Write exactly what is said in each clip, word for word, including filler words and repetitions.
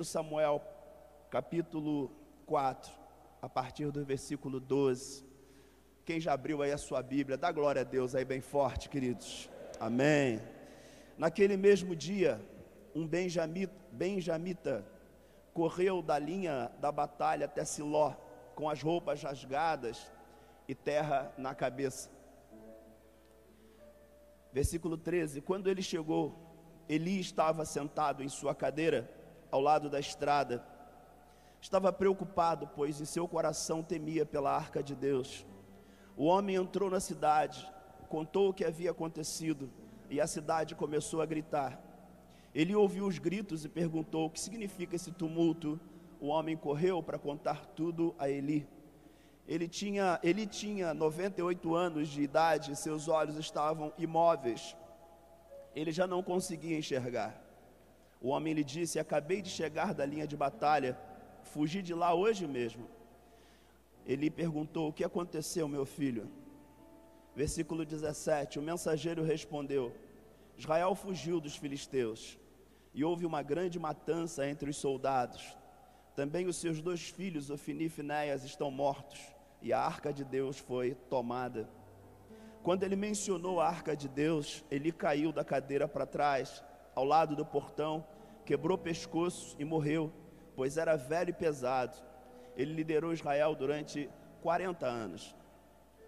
primeiro Samuel, capítulo quatro, a partir do versículo doze. Quem já abriu aí a sua Bíblia, dá glória a Deus aí bem forte, queridos. Amém. Naquele mesmo dia, um benjamita, benjamita correu da linha da batalha até Siló, com as roupas rasgadas e terra na cabeça. Versículo treze, quando ele chegou, Eli estava sentado em sua cadeira, ao lado da estrada. Estava preocupado, pois em seu coração temia pela arca de Deus. O homem entrou na cidade, contou o que havia acontecido, e a cidade começou a gritar. Ele ouviu os gritos e perguntou: o que significa esse tumulto? O homem correu para contar tudo a Eli. Ele tinha, Eli tinha noventa e oito anos de idade, seus olhos estavam imóveis. Ele já não conseguia enxergar. O homem lhe disse: acabei de chegar da linha de batalha, fugi de lá hoje mesmo. Ele perguntou: o que aconteceu, meu filho? Versículo dezessete, o mensageiro respondeu: Israel fugiu dos filisteus, e houve uma grande matança entre os soldados. Também os seus dois filhos, Ofni e Finéias, estão mortos, e a arca de Deus foi tomada. Quando ele mencionou a arca de Deus, ele caiu da cadeira para trás, ao lado do portão, quebrou o pescoço e morreu, pois era velho e pesado. Ele liderou Israel durante quarenta anos.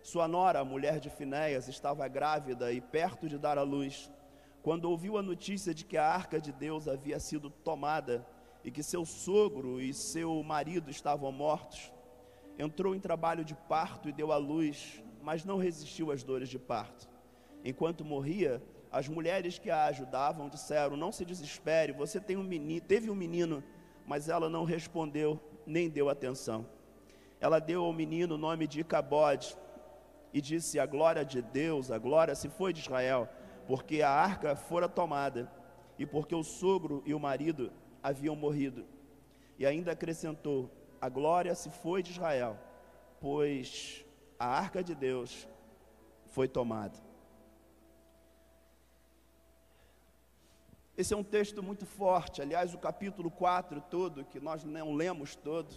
Sua nora, a mulher de Fineias, estava grávida e perto de dar à luz. Quando ouviu a notícia de que a arca de Deus havia sido tomada e que seu sogro e seu marido estavam mortos, entrou em trabalho de parto e deu à luz, mas não resistiu às dores de parto. Enquanto morria, as mulheres que a ajudavam disseram: não se desespere, você tem um menino, teve um menino. Mas ela não respondeu, nem deu atenção. Ela deu ao menino o nome de Icabode e disse: a glória de Deus, a glória se foi de Israel, porque a arca fora tomada e porque o sogro e o marido haviam morrido. E ainda acrescentou: a glória se foi de Israel, pois a arca de Deus foi tomada. Esse é um texto muito forte. Aliás, o capítulo quatro todo, que nós não lemos todo,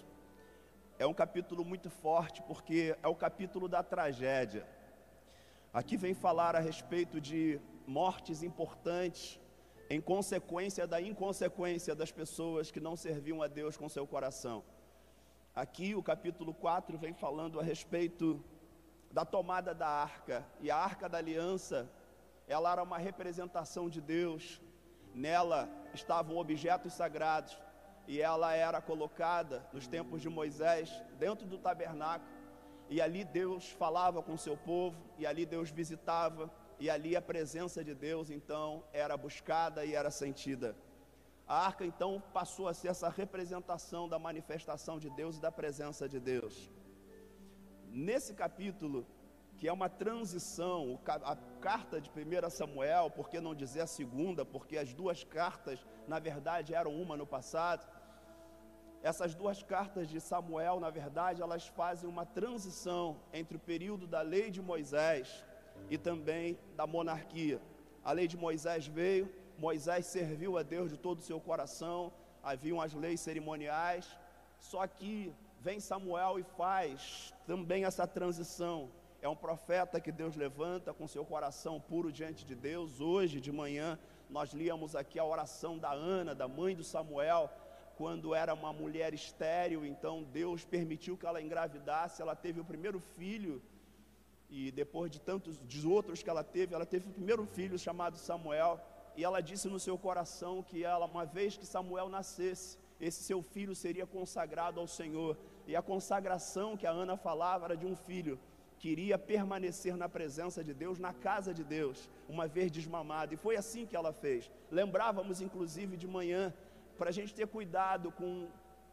é um capítulo muito forte, porque é o capítulo da tragédia. Aqui vem falar a respeito de mortes importantes em consequência da inconsequência das pessoas que não serviam a Deus com seu coração. Aqui o capítulo quatro vem falando a respeito da tomada da arca, e a arca da aliança, ela era uma representação de Deus. Nela estavam objetos sagrados, e ela era colocada nos tempos de Moisés dentro do tabernáculo, e ali Deus falava com o seu povo, e ali Deus visitava, e ali a presença de Deus então era buscada e era sentida. A arca então passou a ser essa representação da manifestação de Deus e da presença de Deus. Nesse capítulo, que é uma transição, a carta de primeiro Samuel, por que não dizer a segunda, porque as duas cartas, na verdade, eram uma no passado. Essas duas cartas de Samuel, na verdade, elas fazem uma transição entre o período da lei de Moisés e também da monarquia. A lei de Moisés veio, Moisés serviu a Deus de todo o seu coração, haviam as leis cerimoniais, só que vem Samuel e faz também essa transição. É um profeta que Deus levanta com seu coração puro diante de Deus. Hoje de manhã nós líamos aqui a oração da Ana, da mãe do Samuel, quando era uma mulher estéril, então Deus permitiu que ela engravidasse, ela teve o primeiro filho, e depois de tantos de outros que ela teve, ela teve o primeiro filho chamado Samuel, e ela disse no seu coração que ela, uma vez que Samuel nascesse, esse seu filho seria consagrado ao Senhor, e a consagração que a Ana falava era de um filho, queria permanecer na presença de Deus, na casa de Deus, uma vez desmamada, e foi assim que ela fez. Lembrávamos inclusive de manhã, para a gente ter cuidado com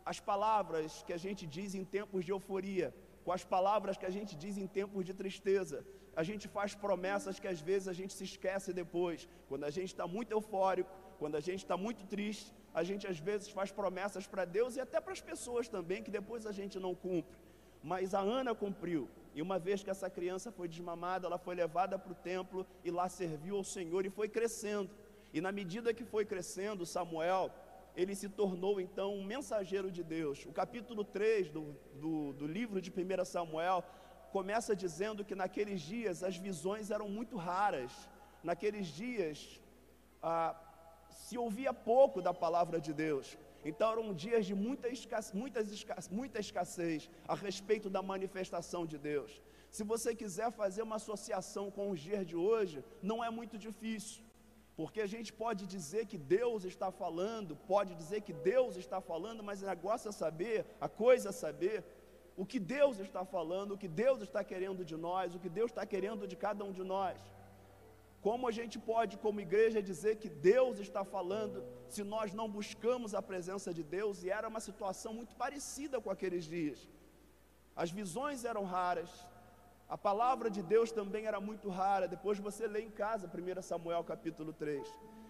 as palavras que a gente diz em tempos de euforia, com as palavras que a gente diz em tempos de tristeza. A gente faz promessas que às vezes a gente se esquece depois. Quando a gente está muito eufórico, quando a gente está muito triste, a gente às vezes faz promessas para Deus e até para as pessoas também, que depois a gente não cumpre. Mas a Ana cumpriu, e uma vez que essa criança foi desmamada, ela foi levada para o templo e lá serviu ao Senhor e foi crescendo. E na medida que foi crescendo, Samuel, ele se tornou então um mensageiro de Deus. O capítulo três do, do, do livro de primeiro Samuel começa dizendo que naqueles dias as visões eram muito raras. Naqueles dias ah, se ouvia pouco da palavra de Deus. Então eram dias de muita escassez, muitas escassez, muita escassez a respeito da manifestação de Deus. Se você quiser fazer uma associação com os dias de hoje, não é muito difícil, porque a gente pode dizer que Deus está falando, pode dizer que Deus está falando, mas o negócio é saber, a coisa é saber o que Deus está falando, o que Deus está querendo de nós, o que Deus está querendo de cada um de nós. Como a gente pode, como igreja, dizer que Deus está falando, se nós não buscamos a presença de Deus? E era uma situação muito parecida com aqueles dias. As visões eram raras, a palavra de Deus também era muito rara. Depois você lê em casa, primeiro Samuel capítulo três.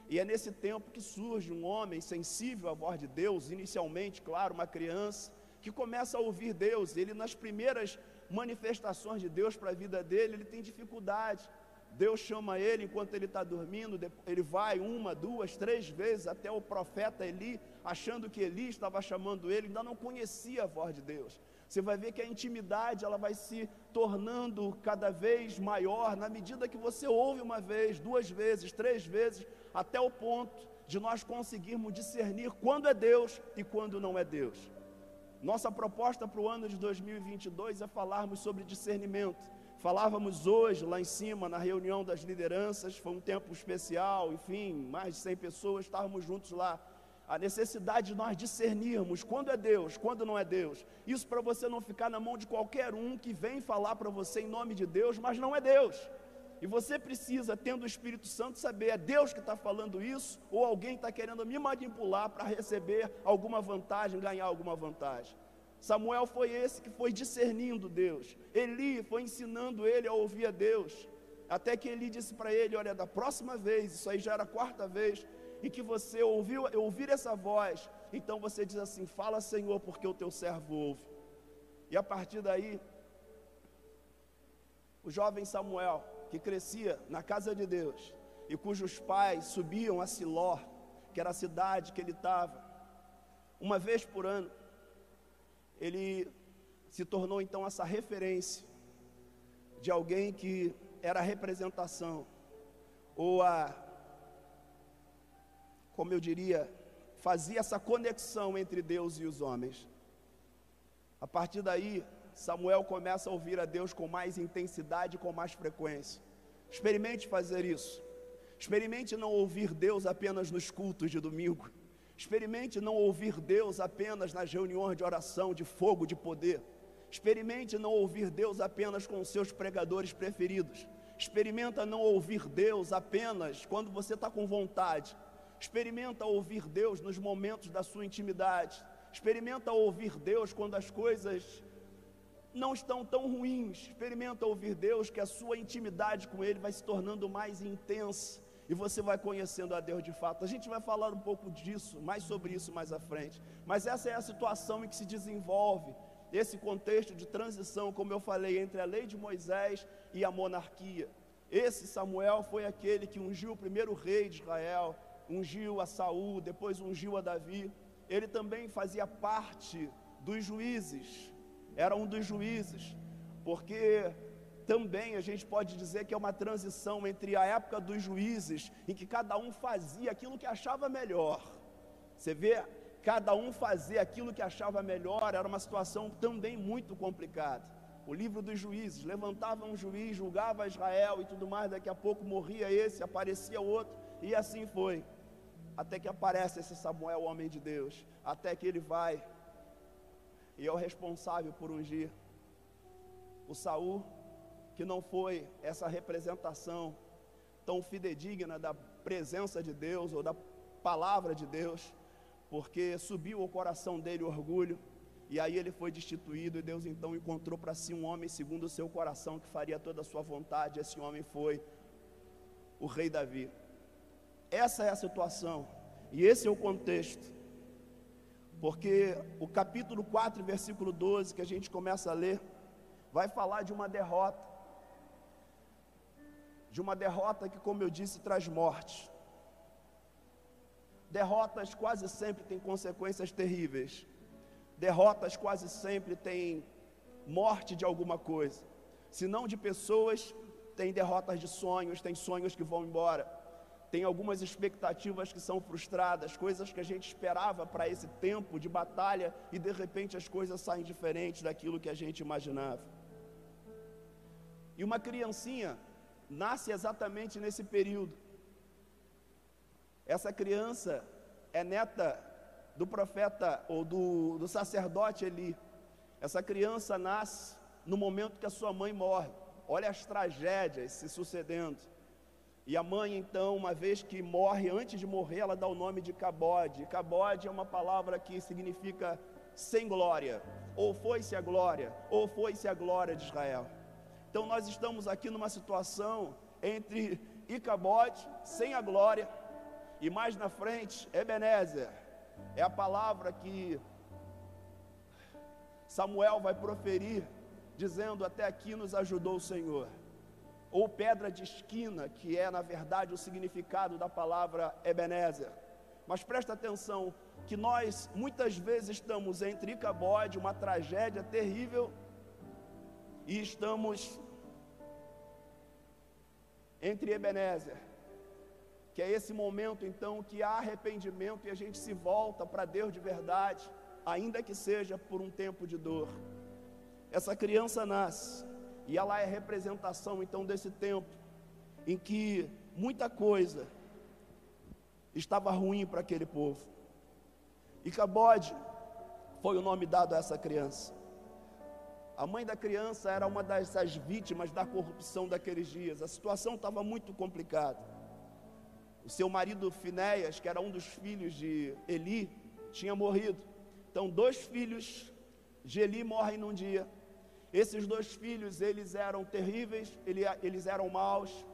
E é nesse tempo que surge um homem sensível à voz de Deus, inicialmente, claro, uma criança, que começa a ouvir Deus. Ele, nas primeiras manifestações de Deus para a vida dele, ele tem dificuldade. Deus chama ele enquanto ele está dormindo, ele vai uma, duas, três vezes até o profeta Eli, achando que Eli estava chamando ele, ainda não conhecia a voz de Deus. Você vai ver que a intimidade ela vai se tornando cada vez maior, na medida que você ouve uma vez, duas vezes, três vezes, até o ponto de nós conseguirmos discernir quando é Deus e quando não é Deus. Nossa proposta para o ano de dois mil e vinte e dois é falarmos sobre discernimento. Falávamos hoje, lá em cima, na reunião das lideranças, foi um tempo especial, enfim, mais de cem pessoas, estávamos juntos lá. A necessidade de nós discernirmos quando é Deus, quando não é Deus. Isso para você não ficar na mão de qualquer um que vem falar para você em nome de Deus, mas não é Deus. E você precisa, tendo o Espírito Santo, saber, é Deus que está falando isso, ou alguém está querendo me manipular para receber alguma vantagem, ganhar alguma vantagem. Samuel foi esse que foi discernindo Deus. Eli foi ensinando ele a ouvir a Deus, até que Eli disse para ele, olha, da próxima vez, isso aí já era a quarta vez, e que você ouviu, ouvir essa voz, então você diz assim, fala Senhor, porque o teu servo ouve. E a partir daí, o jovem Samuel, que crescia na casa de Deus, e cujos pais subiam a Siló, que era a cidade que ele estava, uma vez por ano, ele se tornou então essa referência de alguém que era a representação, ou a, como eu diria, fazia essa conexão entre Deus e os homens. A partir daí, Samuel começa a ouvir a Deus com mais intensidade, com mais frequência. Experimente fazer isso. Experimente não ouvir Deus apenas nos cultos de domingo. Experimente não ouvir Deus apenas nas reuniões de oração, de fogo, de poder. Experimente não ouvir Deus apenas com os seus pregadores preferidos. Experimenta não ouvir Deus apenas quando você está com vontade. Experimenta ouvir Deus nos momentos da sua intimidade. Experimenta ouvir Deus quando as coisas não estão tão ruins. Experimenta ouvir Deus, que a sua intimidade com Ele vai se tornando mais intensa. E você vai conhecendo a Deus de fato. A gente vai falar um pouco disso, mais sobre isso mais à frente. Mas essa é a situação em que se desenvolve esse contexto de transição, como eu falei, entre a lei de Moisés e a monarquia. Esse Samuel foi aquele que ungiu o primeiro rei de Israel, ungiu a Saul, depois ungiu a Davi. Ele também fazia parte dos juízes, era um dos juízes, porque também a gente pode dizer que é uma transição entre a época dos juízes, em que cada um fazia aquilo que achava melhor. Você vê, cada um fazia aquilo que achava melhor, era uma situação também muito complicada. O livro dos juízes, levantava um juiz, julgava Israel e tudo mais, daqui a pouco morria esse, aparecia outro, e assim foi. Até que aparece esse Samuel, homem de Deus, até que ele vai, e é o responsável por ungir o Saul, que não foi essa representação tão fidedigna da presença de Deus ou da palavra de Deus, porque subiu ao coração dele o orgulho, e aí ele foi destituído, e Deus então encontrou para si um homem segundo o seu coração, que faria toda a sua vontade. Esse homem foi o rei Davi. Essa é a situação, e esse é o contexto, porque o capítulo quatro, versículo doze, que a gente começa a ler, vai falar de uma derrota, de uma derrota que, como eu disse, traz morte. derrotas quase sempre têm consequências terríveis. Derrotas quase sempre têm morte de alguma coisa. Se não de pessoas, tem derrotas de sonhos, tem sonhos que vão embora. Tem algumas expectativas que são frustradas, coisas que a gente esperava para esse tempo de batalha e de repente as coisas saem diferentes daquilo que a gente imaginava. E uma criancinha nasce exatamente nesse período. Essa criança é neta do profeta ou do, do sacerdote Eli. Essa criança nasce no momento que a sua mãe morre. Olha as tragédias se sucedendo. E a mãe então, uma vez que morre, antes de morrer ela dá o nome de Icabode. Icabode é uma palavra que significa sem glória, ou foi-se a glória, ou foi-se a glória de Israel. Então nós estamos aqui numa situação entre Icabode, sem a glória, e mais na frente, Ebenezer, é a palavra que Samuel vai proferir, dizendo: até aqui nos ajudou o Senhor. Ou pedra de esquina, que é na verdade o significado da palavra Ebenezer. Mas presta atenção, que nós muitas vezes estamos entre Icabode, uma tragédia terrível, e estamos entre Ebenezer, que é esse momento então que há arrependimento e a gente se volta para Deus de verdade, ainda que seja por um tempo de dor. Essa criança nasce, e ela é representação então desse tempo em que muita coisa estava ruim para aquele povo. Icabode foi o nome dado a essa criança. A mãe da criança era uma dessas vítimas da corrupção daqueles dias. A situação estava muito complicada. O seu marido Finéias, que era um dos filhos de Eli, tinha morrido. Então dois filhos de Eli morrem num dia. Esses dois filhos, eles eram terríveis, eles eram maus,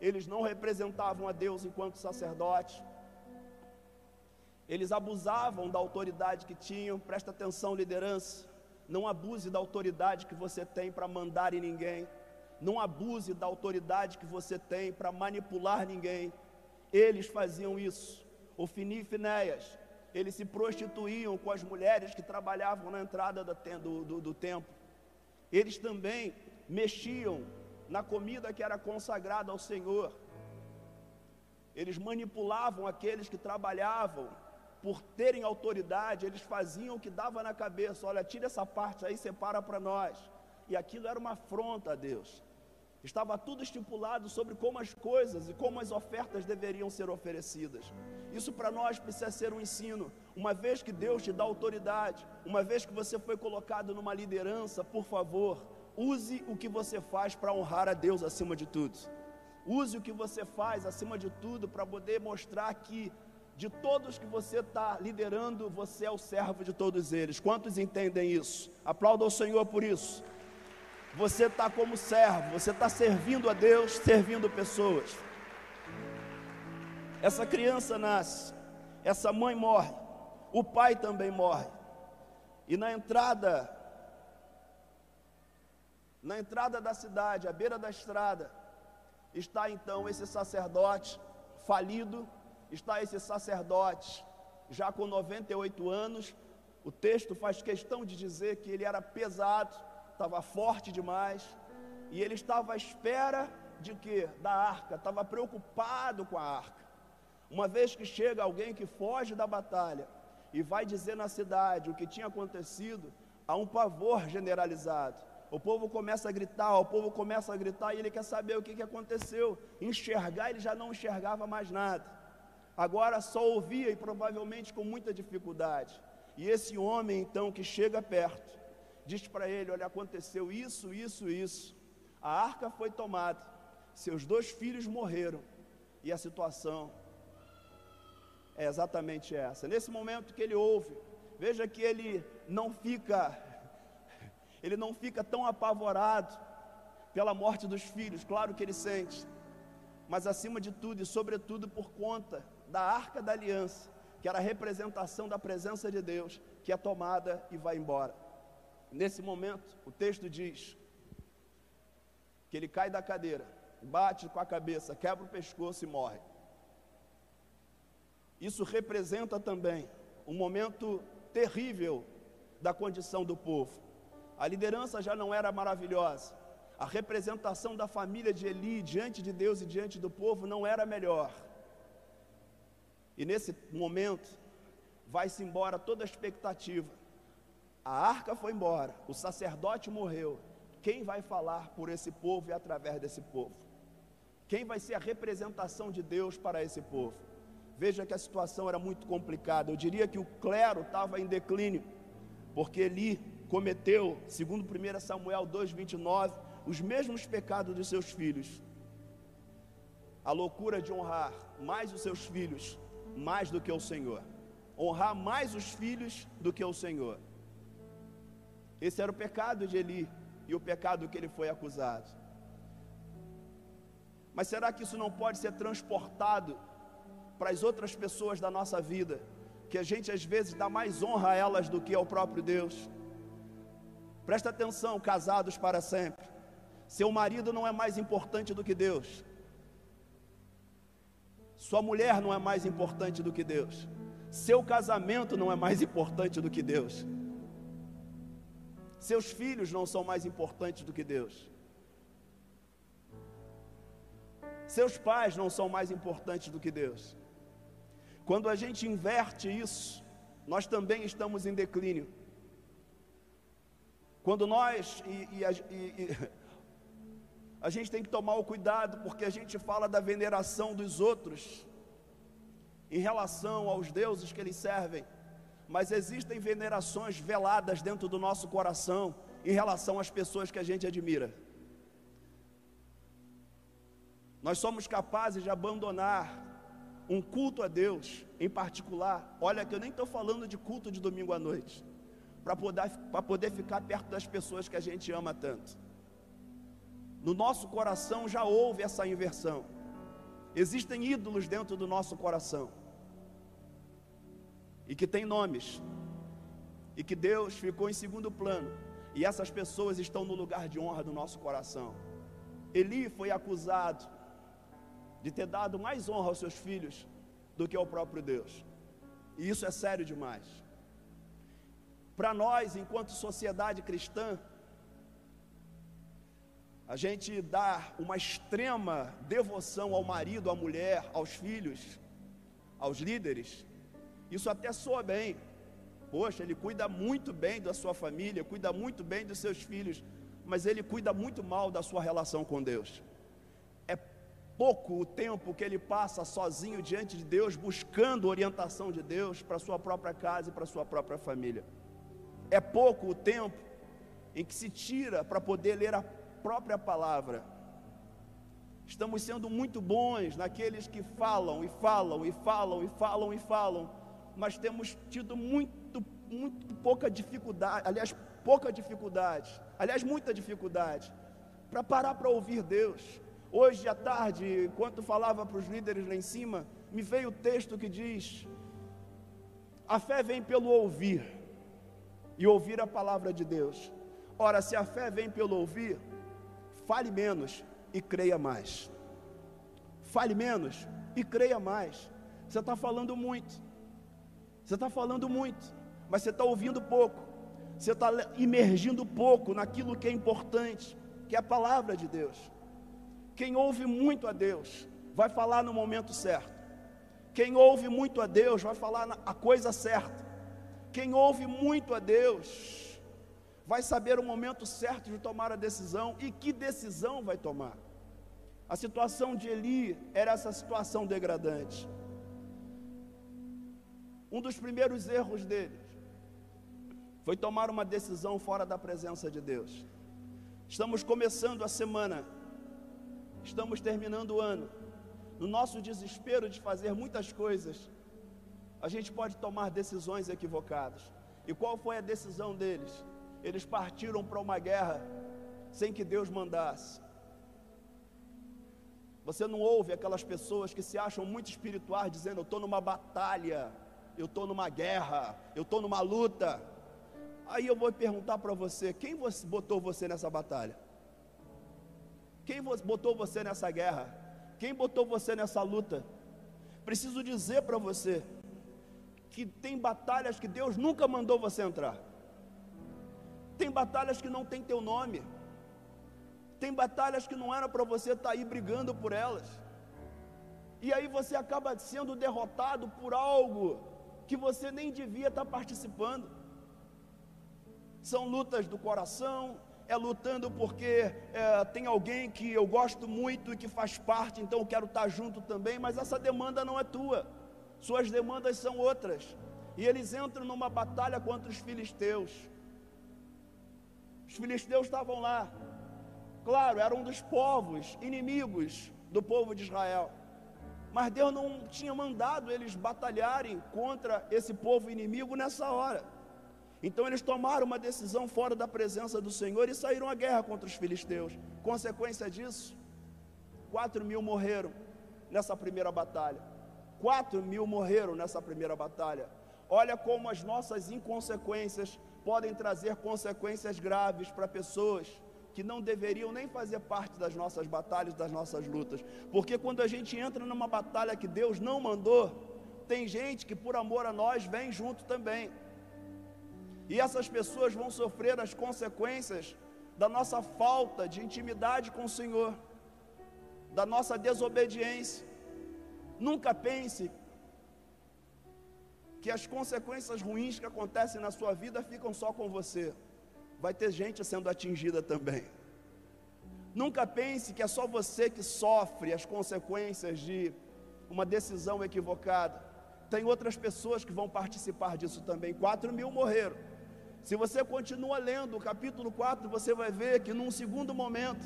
eles não representavam a Deus enquanto sacerdotes, eles abusavam da autoridade que tinham. Presta atenção, liderança, não abuse da autoridade que você tem para mandar em ninguém, não abuse da autoridade que você tem para manipular ninguém. Eles faziam isso. Ofni e Fineias, eles se prostituíam com as mulheres que trabalhavam na entrada do, do, do templo. Eles também mexiam na comida que era consagrada ao Senhor. Eles manipulavam aqueles que trabalhavam. Por terem autoridade, eles faziam o que dava na cabeça. Olha, tira essa parte aí, separa para nós. E aquilo era uma afronta a Deus. Estava tudo estipulado sobre como as coisas e como as ofertas deveriam ser oferecidas. Isso para nós precisa ser um ensino. Uma vez que Deus te dá autoridade, uma vez que você foi colocado numa liderança, por favor, use o que você faz para honrar a Deus acima de tudo. Use o que você faz acima de tudo para poder mostrar que de todos que você está liderando, você é o servo de todos eles. Quantos entendem isso? Aplauda ao Senhor por isso. Você está como servo, você está servindo a Deus, servindo pessoas. Essa criança nasce, essa mãe morre, o pai também morre. E na entrada, na entrada da cidade, à beira da estrada, está então esse sacerdote falido, está esse sacerdote já com noventa e oito anos, o texto faz questão de dizer que ele era pesado, estava forte demais, e ele estava à espera de quê? Da arca, estava preocupado com a arca. Uma vez que chega alguém que foge da batalha e vai dizer na cidade o que tinha acontecido, há um pavor generalizado. O povo começa a gritar, o povo começa a gritar, e ele quer saber o que, que aconteceu. Enxergar, ele já não enxergava mais nada, agora só ouvia, e provavelmente com muita dificuldade. E esse homem então que chega perto diz para ele: olha, aconteceu isso, isso, isso, a arca foi tomada, seus dois filhos morreram, e a situação é exatamente essa. Nesse momento que ele ouve, veja que ele não fica, ele não fica tão apavorado pela morte dos filhos, claro que ele sente, mas acima de tudo e sobretudo por conta da arca da aliança, que era a representação da presença de Deus, que é tomada e vai embora. Nesse momento, o texto diz que ele cai da cadeira, bate com a cabeça, quebra o pescoço e morre. Isso representa também um momento terrível da condição do povo. A liderança já não era maravilhosa. A representação da família de Eli diante de Deus e diante do povo não era melhor. E nesse momento vai-se embora toda a expectativa. A arca foi embora, o sacerdote morreu. Quem vai falar por esse povo e através desse povo? Quem vai ser a representação de Deus para esse povo? Veja que a situação era muito complicada. Eu diria que o clero estava em declínio, porque Eli cometeu, segundo primeiro Samuel dois, vinte e nove, os mesmos pecados de seus filhos. A loucura de honrar mais os seus filhos, mais do que o Senhor. Honrar mais os filhos do que o Senhor. Esse era o pecado de Eli e o pecado que ele foi acusado. Mas será que isso não pode ser transportado para as outras pessoas da nossa vida? Que a gente às vezes dá mais honra a elas do que ao próprio Deus. Presta atenção, casados para sempre. Seu marido não é mais importante do que Deus. Sua mulher não é mais importante do que Deus. Seu casamento não é mais importante do que Deus. Seus filhos não são mais importantes do que Deus. Seus pais não são mais importantes do que Deus. Quando a gente inverte isso, nós também estamos em declínio. Quando nós... E, e, e, e, a gente tem que tomar o cuidado, porque a gente fala da veneração dos outros em relação aos deuses que eles servem, mas existem venerações veladas dentro do nosso coração em relação às pessoas que a gente admira. Nós somos capazes de abandonar um culto a Deus em particular, olha que eu nem estou falando de culto de domingo à noite, para poder, para poder ficar perto das pessoas que a gente ama tanto. No nosso coração já houve essa inversão, existem ídolos dentro do nosso coração, e que tem nomes, e que Deus ficou em segundo plano, e essas pessoas estão no lugar de honra do nosso coração. Eli foi acusado de ter dado mais honra aos seus filhos do que ao próprio Deus, e isso é sério demais. Para nós, enquanto sociedade cristã, a gente dá uma extrema devoção ao marido, à mulher, aos filhos, aos líderes. Isso até soa bem. Poxa, ele cuida muito bem da sua família, cuida muito bem dos seus filhos, mas ele cuida muito mal da sua relação com Deus. É pouco o tempo que ele passa sozinho diante de Deus, buscando orientação de Deus para sua própria casa e para sua própria família. É pouco o tempo em que se tira para poder ler a própria palavra. Estamos sendo muito bons naqueles que falam e falam e falam e falam e falam, mas temos tido muito, muito pouca dificuldade, aliás, pouca dificuldade, aliás, muita dificuldade, para parar para ouvir Deus. Hoje à tarde, enquanto falava para os líderes lá em cima, me veio o texto que diz: a fé vem pelo ouvir, e ouvir a palavra de Deus. Ora, se a fé vem pelo ouvir, fale menos e creia mais. Fale menos e creia mais. Você está falando muito. Você está falando muito, mas você está ouvindo pouco, você está imergindo pouco naquilo que é importante, que é a palavra de Deus. Quem ouve muito a Deus vai falar no momento certo. Quem ouve muito a Deus vai falar a coisa certa. Quem ouve muito a Deus vai saber o momento certo de tomar a decisão, e que decisão vai tomar. A situação de Eli era essa situação degradante. Um dos primeiros erros dele foi tomar uma decisão fora da presença de Deus. Estamos começando a semana, estamos terminando o ano. No nosso desespero de fazer muitas coisas, a gente pode tomar decisões equivocadas. E qual foi a decisão deles? Eles partiram para uma guerra sem que Deus mandasse. Você não ouve aquelas pessoas que se acham muito espirituais dizendo: eu estou numa batalha, eu estou numa guerra, eu estou numa luta. Aí eu vou perguntar para você: quem você, botou você nessa batalha? Quem botou você nessa guerra? Quem botou você nessa luta? Preciso dizer para você que tem batalhas que Deus nunca mandou você entrar. Tem batalhas que não tem teu nome. Tem batalhas que não era para você estar aí brigando por elas. E aí você acaba sendo derrotado por algo que você nem devia estar participando. São lutas do coração, é lutando porque é, tem alguém que eu gosto muito e que faz parte, então eu quero estar junto também, mas essa demanda não é tua, suas demandas são outras, e eles entram numa batalha contra os filisteus. Os filisteus estavam lá, claro, eram um dos povos inimigos do povo de Israel, mas Deus não tinha mandado eles batalharem contra esse povo inimigo nessa hora. Então eles tomaram uma decisão fora da presença do Senhor e saíram à guerra contra os filisteus. Consequência disso, quatro mil morreram nessa primeira batalha. quatro mil morreram nessa primeira batalha. Olha como as nossas inconsequências podem trazer consequências graves para pessoas que não deveriam nem fazer parte das nossas batalhas, das nossas lutas. Porque quando a gente entra numa batalha que Deus não mandou, tem gente que por amor a nós vem junto também. E essas pessoas vão sofrer as consequências da nossa falta de intimidade com o Senhor, da nossa desobediência. Nunca pense que as consequências ruins que acontecem na sua vida ficam só com você. Vai ter gente sendo atingida também. Nunca pense que é só você que sofre as consequências de uma decisão equivocada. Tem outras pessoas que vão participar disso também. quatro mil morreram. Se você continua lendo o capítulo quatro, você vai ver que num segundo momento,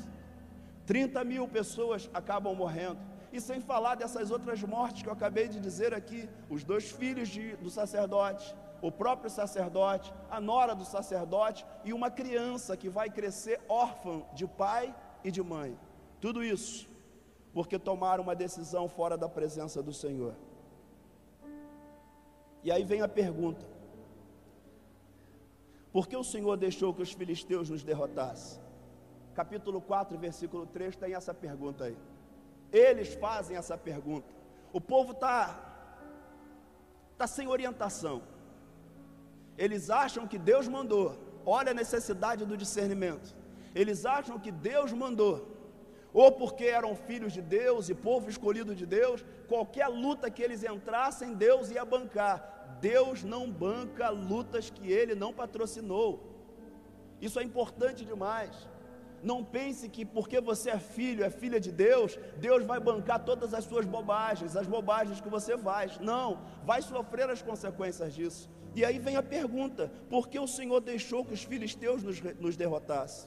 trinta mil pessoas acabam morrendo. E sem falar dessas outras mortes que eu acabei de dizer aqui, os dois filhos de, do sacerdote, o próprio sacerdote, a nora do sacerdote e uma criança que vai crescer órfã de pai e de mãe. Tudo isso porque tomaram uma decisão fora da presença do Senhor. E aí vem a pergunta: por que o Senhor deixou que os filisteus nos derrotassem? Capítulo quatro, versículo três, tem essa pergunta aí. Eles fazem essa pergunta. O povo está tá sem orientação. Eles acham que Deus mandou. Olha a necessidade do discernimento. Eles acham que Deus mandou. Ou porque eram filhos de Deus e povo escolhido de Deus, qualquer luta que eles entrassem, Deus ia bancar. Deus não banca lutas que Ele não patrocinou. Isso é importante demais. Não pense que porque você é filho, é filha de Deus, Deus vai bancar todas as suas bobagens, as bobagens que você faz. Não, vai sofrer as consequências disso. E aí vem a pergunta: por que o Senhor deixou que os filisteus nos, nos derrotassem?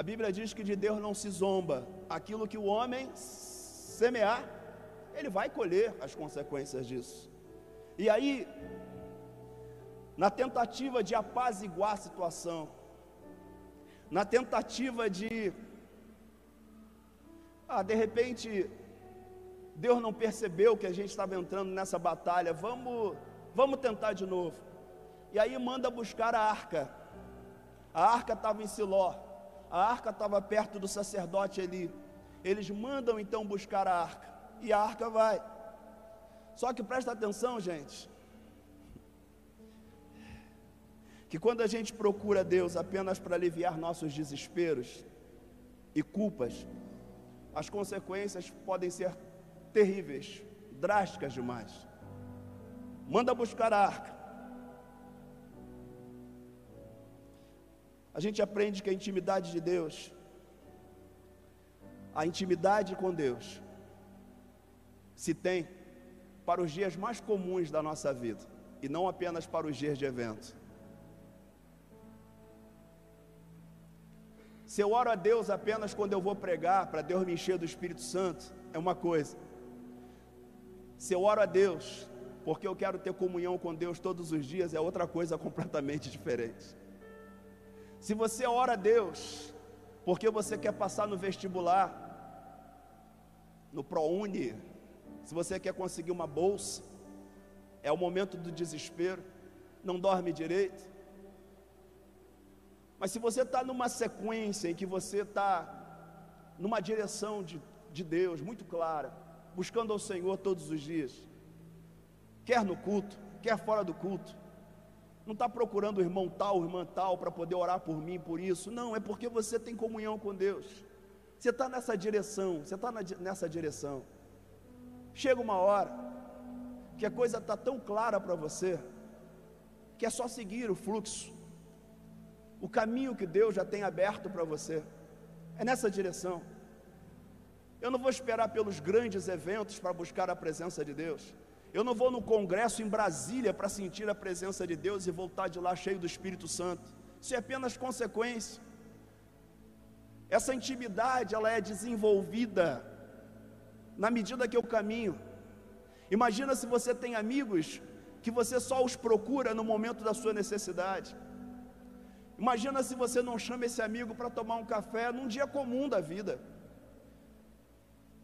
A Bíblia diz que de Deus não se zomba. Aquilo que o homem semear, ele vai colher as consequências disso. E aí, na tentativa de apaziguar a situação, na tentativa de, ah, de repente, Deus não percebeu que a gente estava entrando nessa batalha, vamos... Vamos tentar de novo. E aí manda buscar a arca. A arca estava em Siló. A arca estava perto do sacerdote Eli. Eles mandam então buscar a arca. E a arca vai. Só que presta atenção, gente, que quando a gente procura Deus apenas para aliviar nossos desesperos e culpas, as consequências podem ser terríveis, drásticas demais. Manda buscar a arca. A gente aprende que a intimidade de Deus, a intimidade com Deus, se tem para os dias mais comuns da nossa vida, e não apenas para os dias de evento. Se eu oro a Deus apenas quando eu vou pregar, para Deus me encher do Espírito Santo, é uma coisa. Se eu oro a Deus porque eu quero ter comunhão com Deus todos os dias, é outra coisa completamente diferente. Se você ora a Deus porque você quer passar no vestibular, no ProUni, se você quer conseguir uma bolsa, é o momento do desespero, não dorme direito. Mas se você está numa sequência em que você está numa direção de, de Deus muito clara, buscando ao Senhor todos os dias, quer no culto, quer fora do culto. Não está procurando o irmão tal, irmã tal, para poder orar por mim, por isso. Não, é porque você tem comunhão com Deus. Você está nessa direção, você está nessa direção. Chega uma hora que a coisa está tão clara para você, que é só seguir o fluxo, o caminho que Deus já tem aberto para você. É nessa direção. Eu não vou esperar pelos grandes eventos para buscar a presença de Deus. Eu não vou no congresso em Brasília para sentir a presença de Deus e voltar de lá cheio do Espírito Santo. Isso é apenas consequência. Essa intimidade, ela é desenvolvida na medida que eu caminho. Imagina se você tem amigos que você só os procura no momento da sua necessidade. Imagina se você não chama esse amigo para tomar um café num dia comum da vida.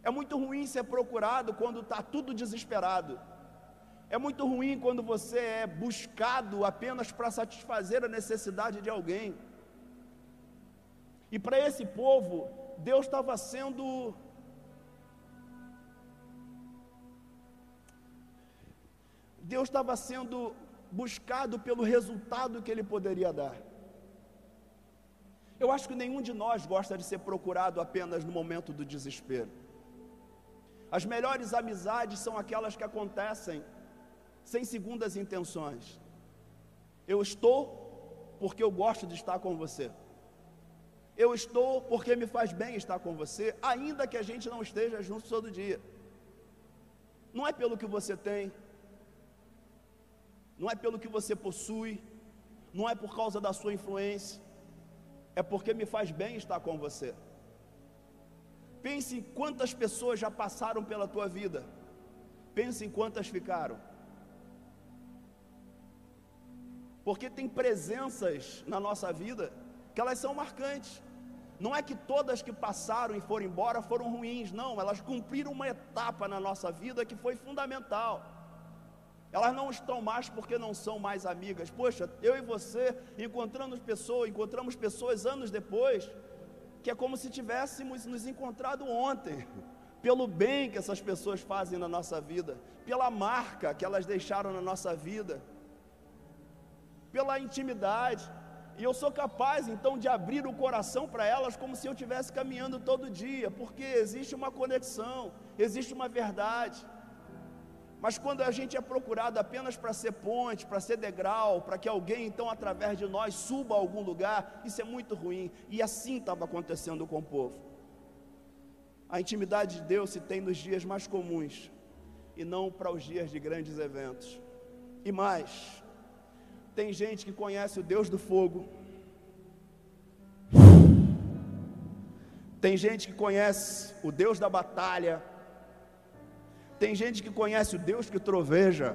É muito ruim ser procurado quando está tudo desesperado. É muito ruim quando você é buscado apenas para satisfazer a necessidade de alguém. E para esse povo, Deus estava sendo... Deus estava sendo buscado pelo resultado que ele poderia dar. Eu acho que nenhum de nós gosta de ser procurado apenas no momento do desespero. As melhores amizades são aquelas que acontecem sem segundas intenções. Eu estou porque eu gosto de estar com você. Eu estou porque me faz bem estar com você, ainda que a gente não esteja junto todo dia. Não é pelo que você tem, não é pelo que você possui, não é por causa da sua influência, é porque me faz bem estar com você. Pense em quantas pessoas já passaram pela tua vida. Pense em quantas ficaram. Porque tem presenças na nossa vida que elas são marcantes. Não é que todas que passaram e foram embora foram ruins, não. Elas cumpriram uma etapa na nossa vida que foi fundamental. Elas não estão mais porque não são mais amigas. Poxa, eu e você encontramos pessoas, encontramos pessoas anos depois... que é como se tivéssemos nos encontrado ontem, pelo bem que essas pessoas fazem na nossa vida, pela marca que elas deixaram na nossa vida, pela intimidade, e eu sou capaz então de abrir o coração para elas como se eu estivesse caminhando todo dia, porque existe uma conexão, existe uma verdade. Mas quando a gente é procurado apenas para ser ponte, para ser degrau, para que alguém então através de nós suba a algum lugar, isso é muito ruim. E assim estava acontecendo com o povo. A intimidade de Deus se tem nos dias mais comuns e não para os dias de grandes eventos. E mais, tem gente que conhece o Deus do fogo, tem gente que conhece o Deus da batalha, tem gente que conhece o Deus que troveja.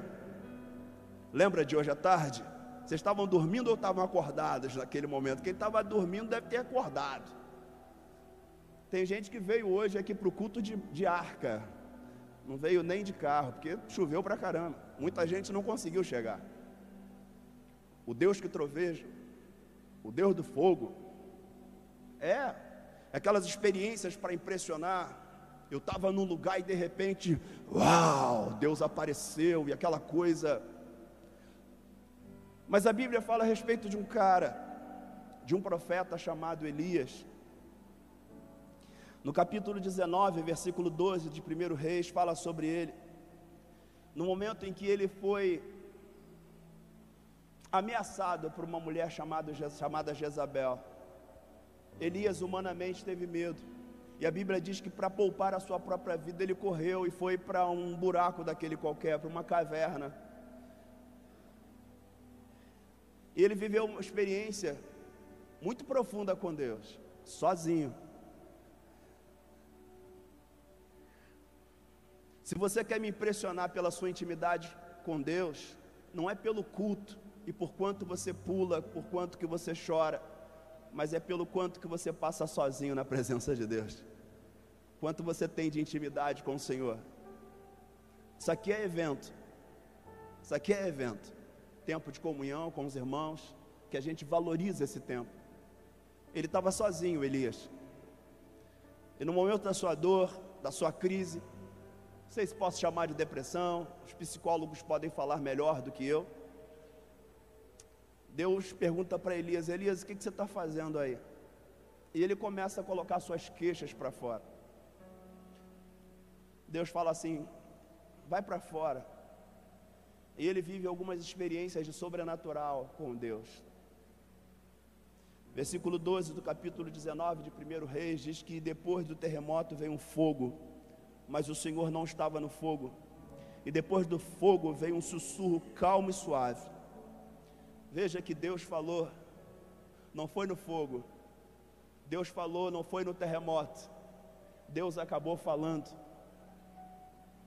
Lembra de hoje à tarde? Vocês estavam dormindo ou estavam acordados naquele momento? Quem estava dormindo deve ter acordado. Tem gente que veio hoje aqui para o culto de, de arca. Não veio nem de carro, porque choveu pra caramba. Muita gente não conseguiu chegar. O Deus que troveja, o Deus do fogo, é aquelas experiências para impressionar. Eu estava num lugar e de repente, uau, Deus apareceu e aquela coisa. Mas a Bíblia fala a respeito de um cara, de um profeta chamado Elias. No capítulo dezenove, versículo doze de primeiro Reis, fala sobre ele. No momento em que ele foi ameaçado por uma mulher chamada, chamada Jezabel, Elias humanamente teve medo. E a Bíblia diz que para poupar a sua própria vida, ele correu e foi para um buraco daquele qualquer, para uma caverna. E ele viveu uma experiência muito profunda com Deus, sozinho. Se você quer me impressionar pela sua intimidade com Deus, não é pelo culto e por quanto você pula, por quanto que você chora, mas é pelo quanto que você passa sozinho na presença de Deus. Quanto você tem de intimidade com o Senhor. Isso aqui é evento. Isso aqui é evento. Tempo de comunhão com os irmãos, que a gente valoriza esse tempo. Ele estava sozinho, Elias. E no momento da sua dor, da sua crise, sei se posso chamar de depressão, os psicólogos podem falar melhor do que eu. Deus pergunta para Elias: Elias, o que, que você está fazendo aí? E ele começa a colocar suas queixas para fora. Deus fala assim: vai para fora. E ele vive algumas experiências de sobrenatural com Deus. Versículo doze do capítulo dezenove de primeiro Reis diz que depois do terremoto veio um fogo, mas o Senhor não estava no fogo. E depois do fogo veio um sussurro calmo e suave. Veja que Deus falou, não foi no fogo. Deus falou, não foi no terremoto. Deus acabou falando,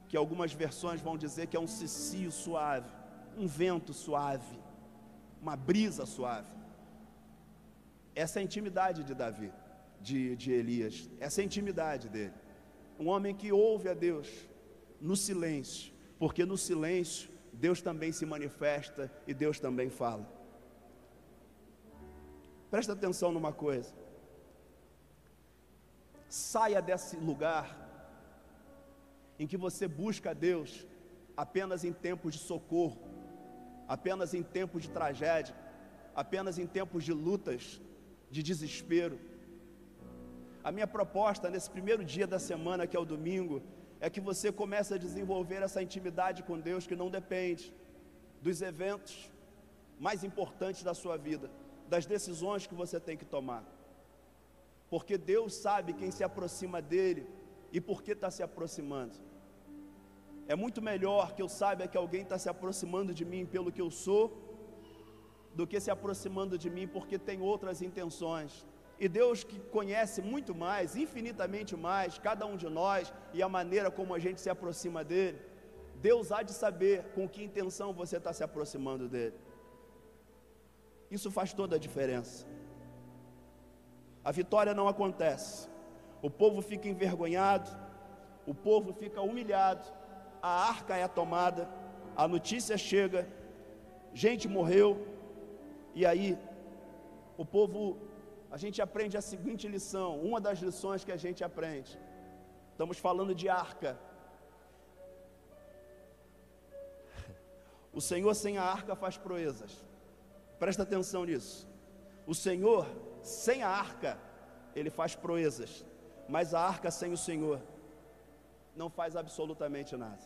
que algumas versões vão dizer que é um cicio suave, um vento suave, uma brisa suave. Essa é a intimidade de Davi, de, de Elias, essa é a intimidade dele, um homem que ouve a Deus no silêncio, porque no silêncio Deus também se manifesta e Deus também fala. Presta atenção numa coisa, saia desse lugar em que você busca a Deus apenas em tempos de socorro, apenas em tempos de tragédia, apenas em tempos de lutas, de desespero. A minha proposta nesse primeiro dia da semana, que é o domingo, é que você comece a desenvolver essa intimidade com Deus que não depende dos eventos mais importantes da sua vida, das decisões que você tem que tomar, porque Deus sabe quem se aproxima dele e por que está se aproximando. É muito melhor que eu saiba que alguém está se aproximando de mim pelo que eu sou, do que se aproximando de mim porque tem outras intenções. E Deus, que conhece muito mais, infinitamente mais, cada um de nós e a maneira como a gente se aproxima dele, Deus há de saber com que intenção você está se aproximando dele. Isso faz toda a diferença. A vitória não acontece, o povo fica envergonhado, o povo fica humilhado, a arca é tomada, a notícia chega, gente morreu. E aí, o povo, a gente aprende a seguinte lição, uma das lições que a gente aprende, estamos falando de arca, o Senhor sem a arca faz proezas, presta atenção nisso, o Senhor sem a arca, ele faz proezas, mas a arca sem o Senhor, não faz absolutamente nada.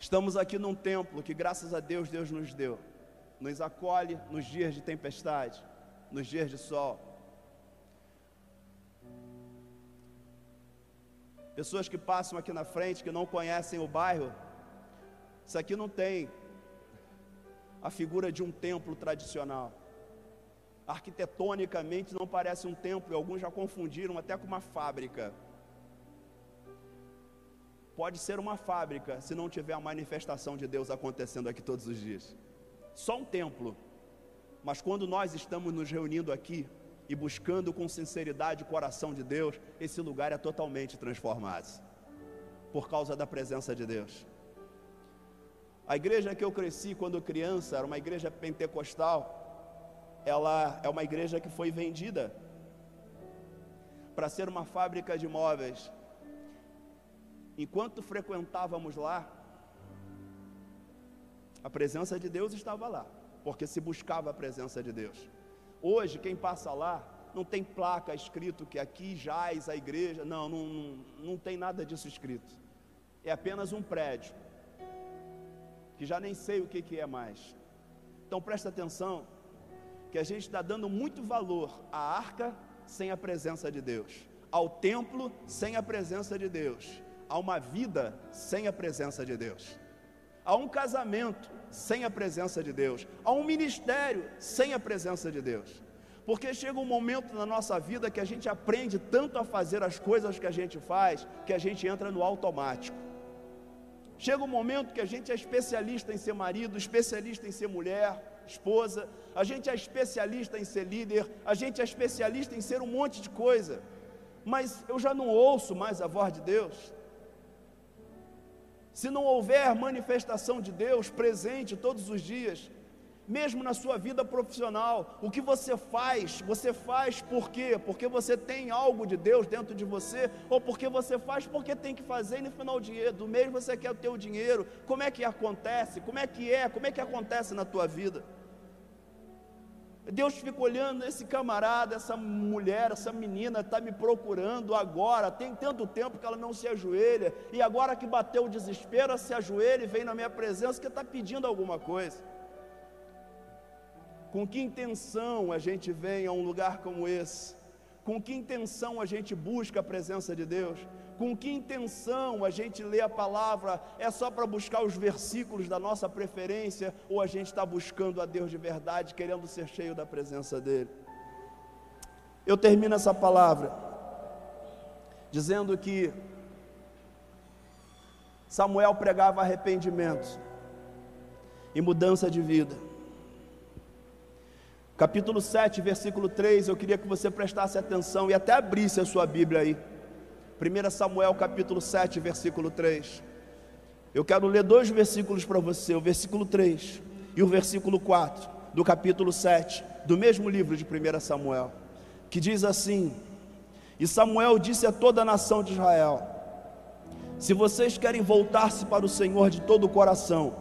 Estamos aqui num templo que graças a Deus, Deus nos deu, nos acolhe nos dias de tempestade, nos dias de sol. Pessoas que passam aqui na frente, que não conhecem o bairro, isso aqui não tem a figura de um templo tradicional. Arquitetonicamente não parece um templo, e alguns já confundiram até com uma fábrica. Pode ser uma fábrica, se não tiver a manifestação de Deus acontecendo aqui todos os dias. Só um templo, mas quando nós estamos nos reunindo aqui e buscando com sinceridade o coração de Deus, esse lugar é totalmente transformado, por causa da presença de Deus. A igreja que eu cresci quando criança, era uma igreja pentecostal, ela é uma igreja que foi vendida para ser uma fábrica de móveis. Enquanto frequentávamos lá, a presença de Deus estava lá, porque se buscava a presença de Deus. Hoje, quem passa lá, não tem placa escrito que aqui jaz a igreja, não, não, não, não tem nada disso escrito. É apenas um prédio, que já nem sei o que, que é mais. Então presta atenção, que a gente está dando muito valor à arca sem a presença de Deus, ao templo sem a presença de Deus, a uma vida sem a presença de Deus. Há um casamento sem a presença de Deus, há um ministério sem a presença de Deus, porque chega um momento na nossa vida que a gente aprende tanto a fazer as coisas que a gente faz, que a gente entra no automático. Chega um momento que a gente é especialista em ser marido, especialista em ser mulher, esposa, a gente é especialista em ser líder, a gente é especialista em ser um monte de coisa, mas eu já não ouço mais a voz de Deus. Se não houver manifestação de Deus presente todos os dias, mesmo na sua vida profissional, o que você faz, você faz por quê? Porque você tem algo de Deus dentro de você, ou porque você faz porque tem que fazer e no final do mês você quer ter o dinheiro? Como é que acontece? Como é que é? Como é que acontece na tua vida? Deus fica olhando, esse camarada, essa mulher, essa menina está me procurando agora, tem tanto tempo que ela não se ajoelha, e agora que bateu o desespero, ela se ajoelha e vem na minha presença, que está pedindo alguma coisa. Com que intenção a gente vem a um lugar como esse? Com que intenção a gente busca a presença de Deus? Com que intenção a gente lê a palavra? É só para buscar os versículos da nossa preferência, ou a gente está buscando a Deus de verdade, querendo ser cheio da presença dEle? Eu termino essa palavra dizendo que Samuel pregava arrependimento e mudança de vida. Capítulo sete, versículo três, eu queria que você prestasse atenção e até abrisse a sua Bíblia aí. primeiro Samuel capítulo sete, versículo três, eu quero ler dois versículos para você, o versículo três e o versículo quatro, do capítulo sete, do mesmo livro de primeiro Samuel, que diz assim: e Samuel disse a toda a nação de Israel, se vocês querem voltar-se para o Senhor de todo o coração,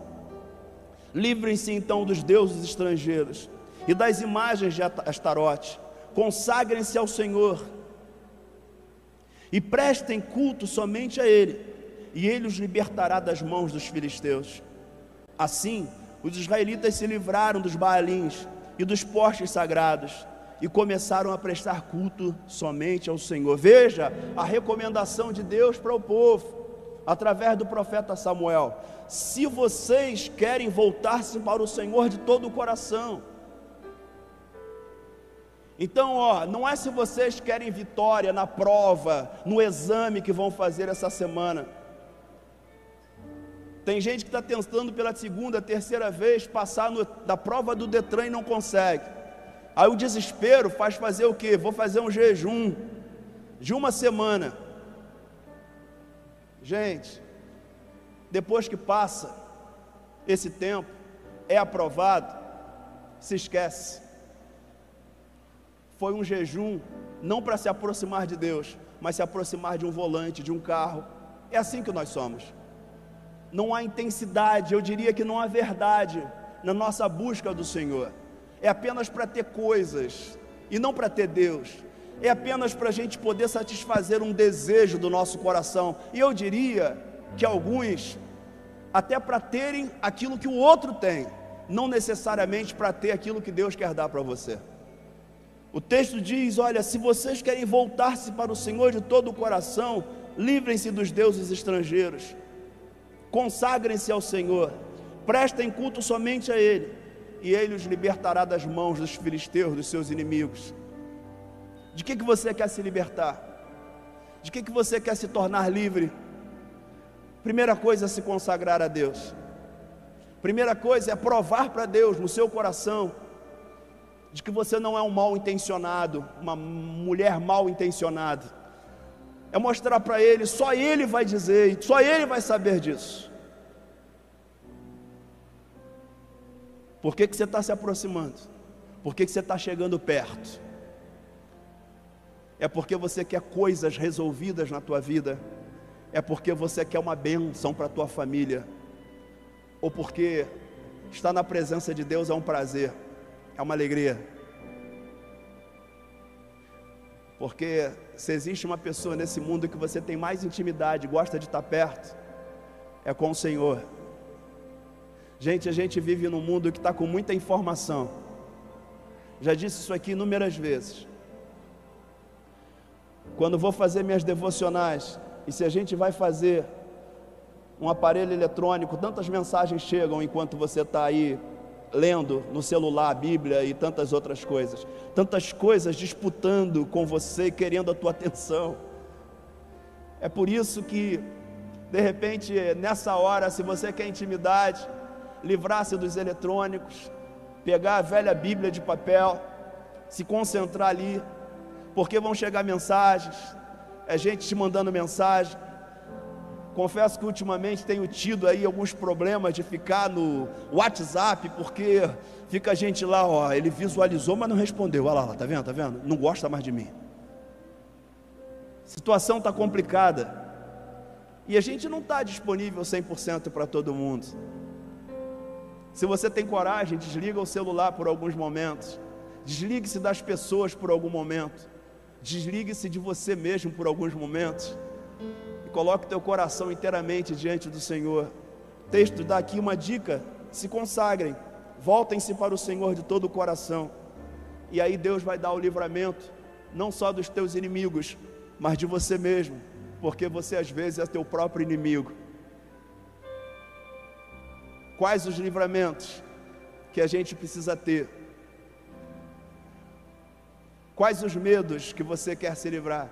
livrem-se então dos deuses estrangeiros e das imagens de Astarote, consagrem-se ao Senhor, e prestem culto somente a Ele, e Ele os libertará das mãos dos filisteus. Assim, os israelitas se livraram dos Baalins e dos postes sagrados, e começaram a prestar culto somente ao Senhor. Veja a recomendação de Deus para o povo, através do profeta Samuel: se vocês querem voltar-se para o Senhor de todo o coração. Então, ó, não é se vocês querem vitória na prova, no exame que vão fazer essa semana. Tem gente que está tentando pela segunda, terceira vez passar no, da prova do Detran e não consegue. Aí o desespero faz fazer o quê? Vou fazer um jejum de uma semana. Gente, depois que passa esse tempo, é aprovado, se esquece. Foi um jejum, não para se aproximar de Deus, mas se aproximar de um volante, de um carro. É assim que nós somos. Não há intensidade, eu diria que não há verdade na nossa busca do Senhor. É apenas para ter coisas e não para ter Deus. É apenas para a gente poder satisfazer um desejo do nosso coração. E eu diria que alguns, até para terem aquilo que o outro tem, não necessariamente para ter aquilo que Deus quer dar para você. O texto diz, olha, se vocês querem voltar-se para o Senhor de todo o coração, livrem-se dos deuses estrangeiros, consagrem-se ao Senhor, prestem culto somente a Ele, e Ele os libertará das mãos dos filisteus, dos seus inimigos. De que, que você quer se libertar? De que, que você quer se tornar livre? Primeira coisa é se consagrar a Deus. Primeira coisa é provar para Deus no seu coração, de que você não é um mal intencionado, uma mulher mal intencionada. É mostrar para Ele, só Ele vai dizer, só Ele vai saber disso. Por que que você está se aproximando? Por que que você está chegando perto? É porque você quer coisas resolvidas na tua vida? É porque você quer uma bênção para a tua família? Ou porque estar na presença de Deus é um prazer? É uma alegria, porque se existe uma pessoa nesse mundo que você tem mais intimidade, gosta de estar perto, é com o Senhor. Gente, a gente vive num mundo que está com muita informação, já disse isso aqui inúmeras vezes, quando vou fazer minhas devocionais, e se a gente vai fazer um aparelho eletrônico, tantas mensagens chegam enquanto você está aí, lendo no celular a Bíblia e tantas outras coisas, tantas coisas disputando com você, querendo a tua atenção. É por isso que, de repente, nessa hora, se você quer intimidade, livrar-se dos eletrônicos, pegar a velha Bíblia de papel, se concentrar ali, porque vão chegar mensagens, é gente te mandando mensagem. Confesso que ultimamente tenho tido aí alguns problemas de ficar no WhatsApp, porque fica a gente lá, ó, ele visualizou, mas não respondeu, olha lá, tá vendo, tá vendo? Não gosta mais de mim. A situação está complicada, e a gente não está disponível cem por cento para todo mundo. Se você tem coragem, desliga o celular por alguns momentos, desligue-se das pessoas por algum momento, desligue-se de você mesmo por alguns momentos, e coloque teu coração inteiramente diante do Senhor. O texto dá aqui uma dica: se consagrem, voltem-se para o Senhor de todo o coração, e aí Deus vai dar o livramento, não só dos teus inimigos, mas de você mesmo, porque você às vezes é teu próprio inimigo. Quais os livramentos que a gente precisa ter? Quais os medos que você quer se livrar?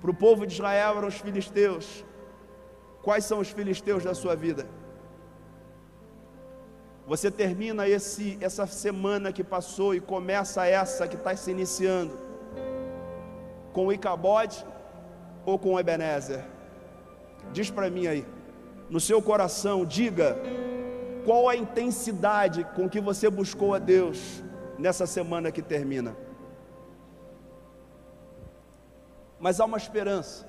Para o povo de Israel eram os filisteus. Quais são os filisteus da sua vida? Você termina esse, essa semana que passou e começa essa que está se iniciando com o Icabode ou com o Ebenezer? Diz para mim aí, no seu coração, diga qual a intensidade com que você buscou a Deus nessa semana que termina. Mas há uma esperança,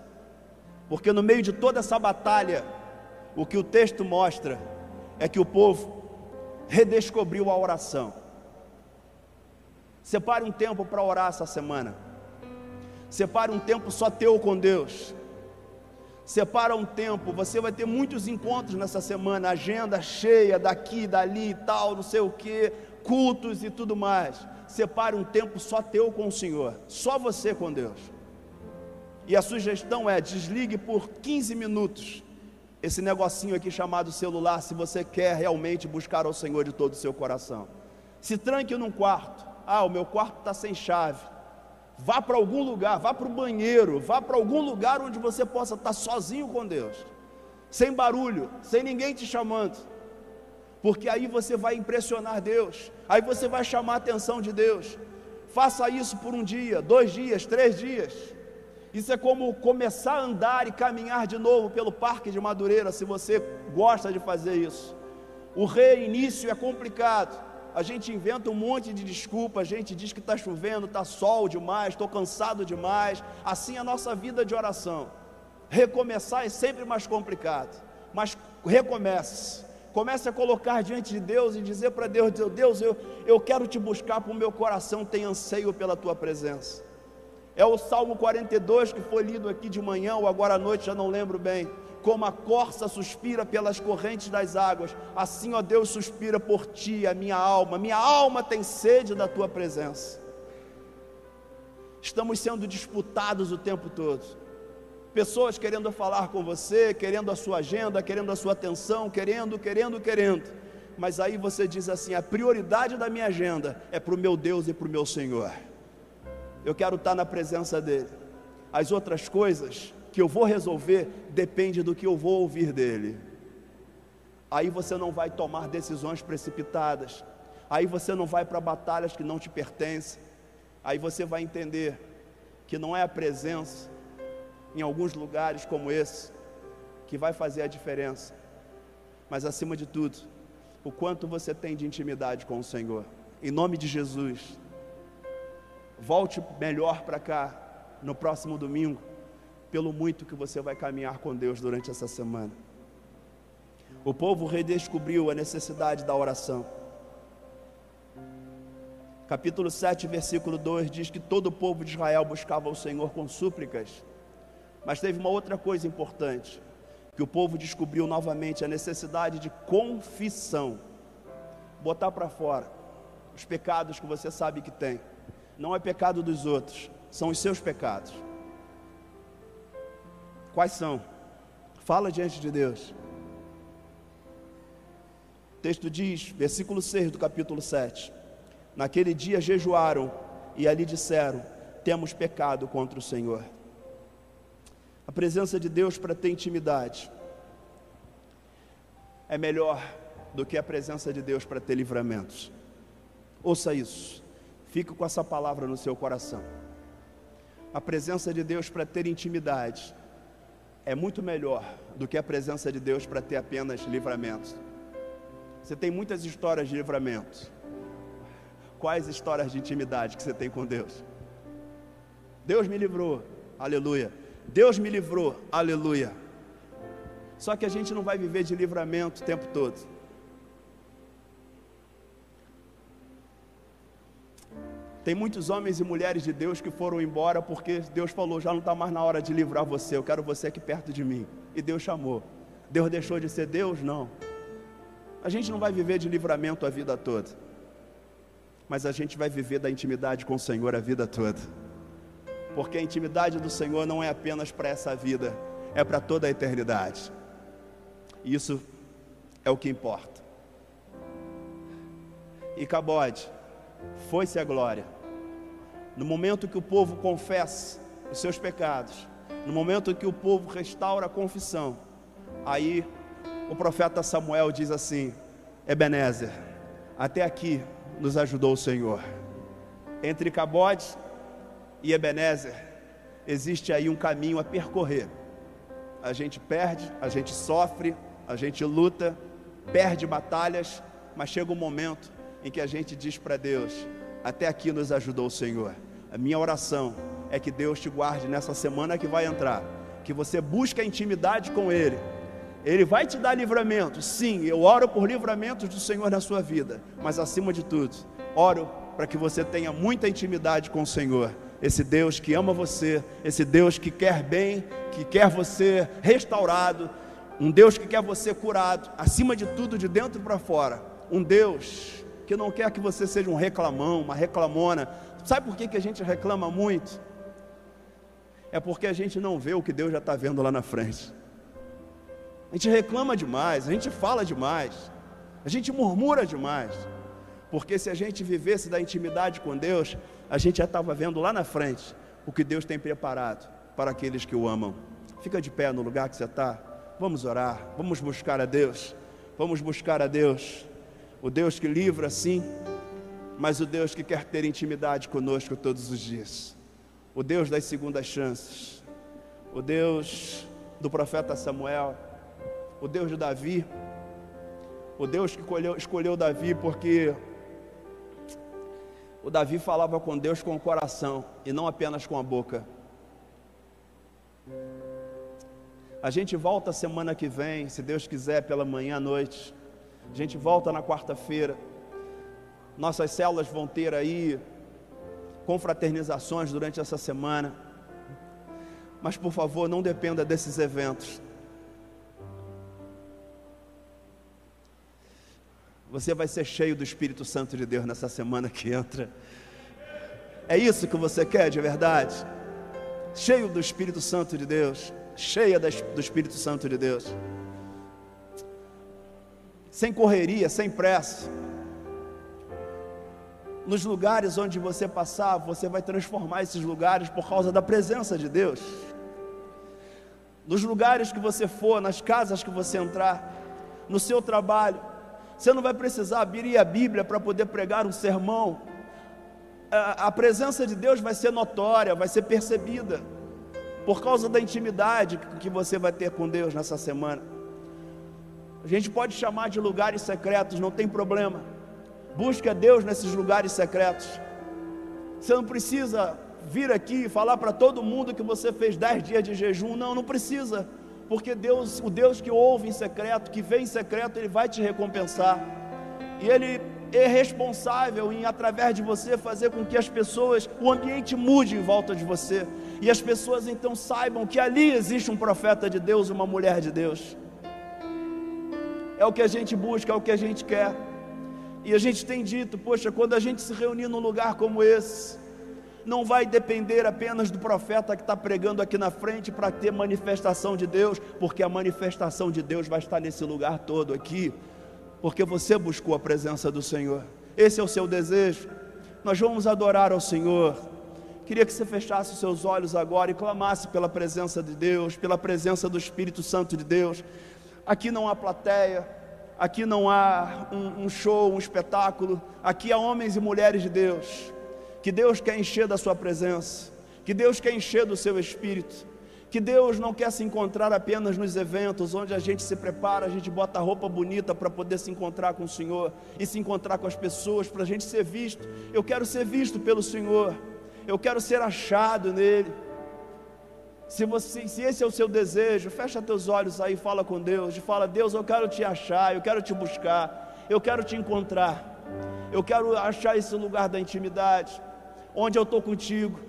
porque no meio de toda essa batalha, o que o texto mostra é que o povo redescobriu a oração. Separe um tempo para orar essa semana, separe um tempo só teu com Deus, separa um tempo. Você vai ter muitos encontros nessa semana, agenda cheia daqui, dali e tal, não sei o que, cultos e tudo mais. Separe um tempo só teu com o Senhor, só você com Deus. E a sugestão é: desligue por quinze minutos esse negocinho aqui chamado celular, se você quer realmente buscar ao Senhor de todo o seu coração. Se tranque num quarto. Ah, o meu quarto está sem chave. Vá para algum lugar, vá para o banheiro, vá para algum lugar onde você possa estar sozinho com Deus, sem barulho, sem ninguém te chamando, porque aí você vai impressionar Deus, aí você vai chamar a atenção de Deus. Faça isso por um dia, dois dias, três dias. Isso é como começar a andar e caminhar de novo pelo Parque de Madureira, se você gosta de fazer isso. O reinício é complicado. A gente inventa um monte de desculpa, a gente diz que está chovendo, está sol demais, estou cansado demais. Assim é a nossa vida de oração. Recomeçar é sempre mais complicado, mas recomece. Comece a colocar diante de Deus e dizer para Deus: Deus, eu, eu quero te buscar, porque o meu coração tem anseio pela tua presença. É o Salmo quarenta e dois que foi lido aqui de manhã, ou agora à noite, já não lembro bem. Como a corça suspira pelas correntes das águas, assim, ó Deus, suspira por ti a minha alma. Minha alma tem sede da tua presença. Estamos sendo disputados o tempo todo. Pessoas querendo falar com você, querendo a sua agenda, querendo a sua atenção, querendo, querendo, querendo. Mas aí você diz assim: a prioridade da minha agenda é para o meu Deus e para o meu Senhor. Eu quero estar na presença dele. As outras coisas que eu vou resolver depende do que eu vou ouvir dele. Aí você não vai tomar decisões precipitadas, aí você não vai para batalhas que não te pertencem, aí você vai entender que não é a presença em alguns lugares como esse que vai fazer a diferença, mas acima de tudo, o quanto você tem de intimidade com o Senhor. Em nome de Jesus, volte melhor para cá no próximo domingo, pelo muito que você vai caminhar com Deus durante essa semana. O povo redescobriu a necessidade da oração. Capítulo sete, versículo dois, diz que todo o povo de Israel buscava o Senhor com súplicas, mas teve uma outra coisa importante, que o povo descobriu novamente a necessidade de confissão. Botar para fora os pecados que você sabe que tem. Não é pecado dos outros, são os seus pecados. Quais são? Fala diante de Deus. O texto diz, versículo seis do capítulo sete: naquele dia jejuaram e ali disseram: temos pecado contra o Senhor. A presença de Deus, para ter intimidade, é melhor do que a presença de Deus para ter livramentos. Ouça isso, fique com essa palavra no seu coração. A presença de Deus, para ter intimidade, é muito melhor do que a presença de Deus para ter apenas livramentos. Você tem muitas histórias de livramentos. Quais histórias de intimidade que você tem com Deus? Deus me livrou, aleluia. Deus me livrou, aleluia. Só que a gente não vai viver de livramento o tempo todo. Tem muitos homens e mulheres de Deus que foram embora porque Deus falou, já não está mais na hora de livrar você, eu quero você aqui perto de mim. E Deus chamou. Deus deixou de ser Deus? Não. A gente não vai viver de livramento a vida toda. Mas a gente vai viver da intimidade com o Senhor a vida toda. Porque a intimidade do Senhor não é apenas para essa vida, é para toda a eternidade. E isso é o que importa. Icabode, foi-se a glória. No momento que o povo confessa os seus pecados, no momento que o povo restaura a confissão, aí o profeta Samuel diz assim: Ebenezer, até aqui nos ajudou o Senhor. Entre Icabode e Ebenezer existe aí um caminho a percorrer. A gente perde, a gente sofre, a gente luta, perde batalhas, mas chega um momento em que a gente diz para Deus, até aqui nos ajudou o Senhor. A minha oração é que Deus te guarde nessa semana que vai entrar, que você busque a intimidade com Ele. Ele vai te dar livramento, sim, eu oro por livramentos do Senhor na sua vida, mas acima de tudo, oro para que você tenha muita intimidade com o Senhor, esse Deus que ama você, esse Deus que quer bem, que quer você restaurado, um Deus que quer você curado, acima de tudo, de dentro para fora, um Deus que não quer que você seja um reclamão, uma reclamona. Sabe por que que a gente reclama muito? É porque a gente não vê o que Deus já está vendo lá na frente. A gente reclama demais, a gente fala demais, a gente murmura demais, porque se a gente vivesse da intimidade com Deus, a gente já estava vendo lá na frente o que Deus tem preparado para aqueles que o amam. Fica de pé no lugar que você está, vamos orar, vamos buscar a Deus, vamos buscar a Deus, o Deus que livra sim, mas o Deus que quer ter intimidade conosco todos os dias, o Deus das segundas chances, o Deus do profeta Samuel, o Deus de Davi, o Deus que escolheu, escolheu Davi porque o Davi falava com Deus com o coração e não apenas com a boca. A gente volta semana que vem, se Deus quiser, pela manhã à noite. A gente volta na quarta-feira. Nossas células vão ter aí confraternizações durante essa semana. Mas por favor, não dependa desses eventos. Você vai ser cheio do Espírito Santo de Deus nessa semana que entra. É isso que você quer de verdade? Cheio do Espírito Santo de Deus, cheia do Espírito Santo de Deus. Sem correria, sem pressa. Nos lugares onde você passar, você vai transformar esses lugares por causa da presença de Deus. Nos lugares que você for, nas casas que você entrar, no seu trabalho, você não vai precisar abrir a Bíblia para poder pregar um sermão. A, a presença de Deus vai ser notória, vai ser percebida, por causa da intimidade que você vai ter com Deus nessa semana. A gente pode chamar de lugares secretos, não tem problema. Busca Deus nesses lugares secretos. Você não precisa vir aqui e falar para todo mundo que você fez dez dias de jejum. Não, não precisa. Porque Deus, o Deus que ouve em secreto, que vê em secreto, Ele vai te recompensar. E Ele é responsável em, através de você, fazer com que as pessoas, o ambiente mude em volta de você. E as pessoas então saibam que ali existe um profeta de Deus, uma mulher de Deus. É o que a gente busca, é o que a gente quer. E a gente tem dito, poxa, quando a gente se reunir num lugar como esse, não vai depender apenas do profeta que está pregando aqui na frente para ter manifestação de Deus, porque a manifestação de Deus vai estar nesse lugar todo aqui, porque você buscou a presença do Senhor. Esse é o seu desejo. Nós vamos adorar ao Senhor. Queria que você fechasse os seus olhos agora e clamasse pela presença de Deus, pela presença do Espírito Santo de Deus. Aqui não há plateia, aqui não há um, um show, um espetáculo, aqui há homens e mulheres de Deus, que Deus quer encher da sua presença, que Deus quer encher do seu Espírito, que Deus não quer se encontrar apenas nos eventos, onde a gente se prepara, a gente bota roupa bonita para poder se encontrar com o Senhor, e se encontrar com as pessoas, para a gente ser visto. Eu quero ser visto pelo Senhor, eu quero ser achado nele. Se, você, se esse é o seu desejo, fecha teus olhos aí, fala com Deus, fala: Deus, eu quero te achar, eu quero te buscar, eu quero te encontrar, eu quero achar esse lugar da intimidade, onde eu estou contigo,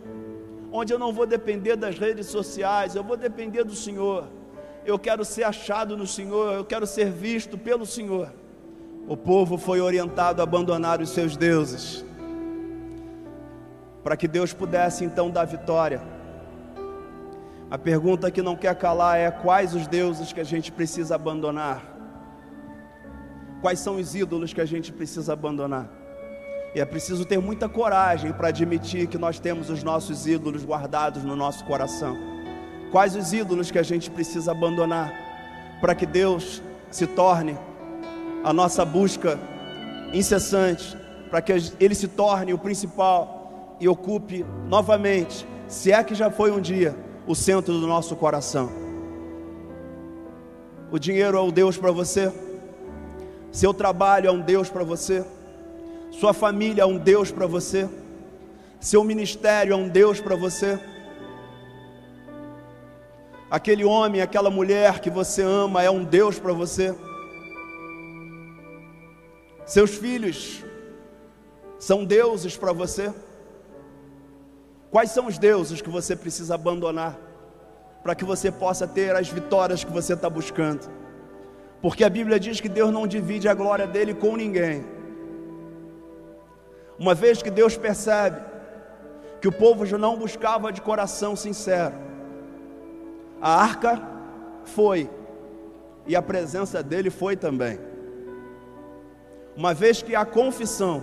onde eu não vou depender das redes sociais, eu vou depender do Senhor, eu quero ser achado no Senhor, eu quero ser visto pelo Senhor. O povo foi orientado a abandonar os seus deuses, para que Deus pudesse então dar vitória. A pergunta que não quer calar é: quais os deuses que a gente precisa abandonar? Quais são os ídolos que a gente precisa abandonar? E é preciso ter muita coragem para admitir que nós temos os nossos ídolos guardados no nosso coração. Quais os ídolos que a gente precisa abandonar, para que Deus se torne a nossa busca incessante, para que Ele se torne o principal e ocupe novamente, se é que já foi um dia, o centro do nosso coração? O dinheiro é um Deus para você? Seu trabalho é um Deus para você? Sua família é um Deus para você? Seu ministério é um Deus para você? Aquele homem, aquela mulher que você ama é um Deus para você? Seus filhos são deuses para você? Quais são os deuses que você precisa abandonar, para que você possa ter as vitórias que você está buscando? Porque a Bíblia diz que Deus não divide a glória dele com ninguém. Uma vez que Deus percebe que o povo já não buscava de coração sincero, a arca foi, e a presença dele foi também. Uma vez que há confissão,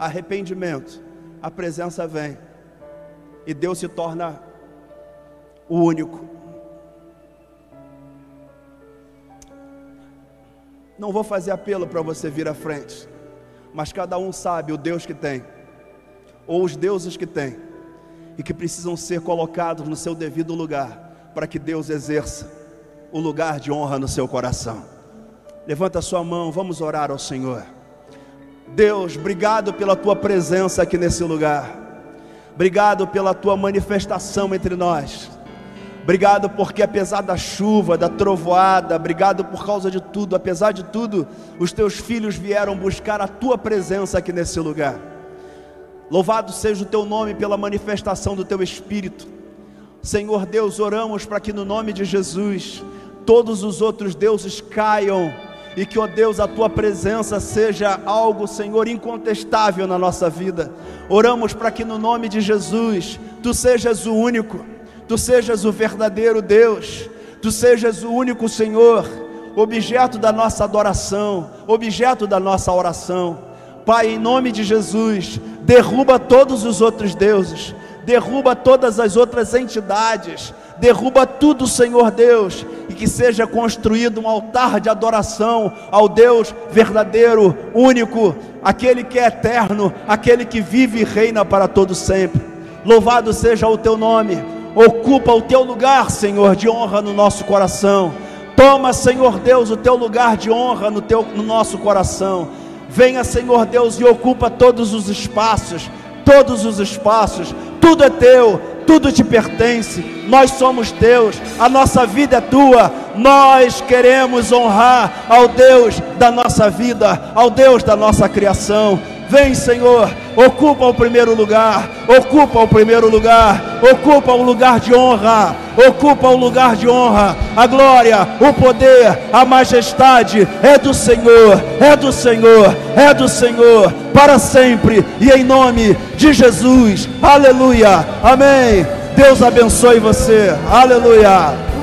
arrependimento, a presença vem, e Deus se torna o único. Não vou fazer apelo para você vir à frente, mas cada um sabe o Deus que tem, ou os deuses que tem, e que precisam ser colocados no seu devido lugar, para que Deus exerça o lugar de honra no seu coração. Levanta a sua mão, vamos orar ao Senhor. Deus, obrigado pela tua presença aqui nesse lugar. Obrigado pela tua manifestação entre nós. Obrigado porque, apesar da chuva, da trovoada, obrigado por causa de tudo, apesar de tudo, os teus filhos vieram buscar a tua presença aqui nesse lugar. Louvado seja o teu nome pela manifestação do teu Espírito. Senhor Deus, oramos para que no nome de Jesus todos os outros deuses caiam, e que, ó Deus, a tua presença seja algo, Senhor, incontestável na nossa vida. Oramos para que no nome de Jesus, tu sejas o único, tu sejas o verdadeiro Deus, tu sejas o único Senhor, objeto da nossa adoração, objeto da nossa oração. Pai, em nome de Jesus, derruba todos os outros deuses, derruba todas as outras entidades, derruba tudo, Senhor Deus, e que seja construído um altar de adoração ao Deus verdadeiro, único, aquele que é eterno, aquele que vive e reina para todo sempre. Louvado seja o teu nome. Ocupa o teu lugar, Senhor, de honra no nosso coração. Toma, Senhor Deus, o teu lugar de honra no, teu, no nosso coração. Venha, Senhor Deus, e ocupa todos os espaços, todos os espaços. Tudo é teu, tudo te pertence, nós somos teus, a nossa vida é tua. Nós queremos honrar ao Deus da nossa vida, ao Deus da nossa criação. Vem, Senhor, ocupa o primeiro lugar, ocupa o primeiro lugar, ocupa o lugar de honra, ocupa o lugar de honra. A glória, o poder, a majestade é do Senhor, é do Senhor, é do Senhor, para sempre, e em nome de Jesus. Aleluia, amém. Deus abençoe você, aleluia.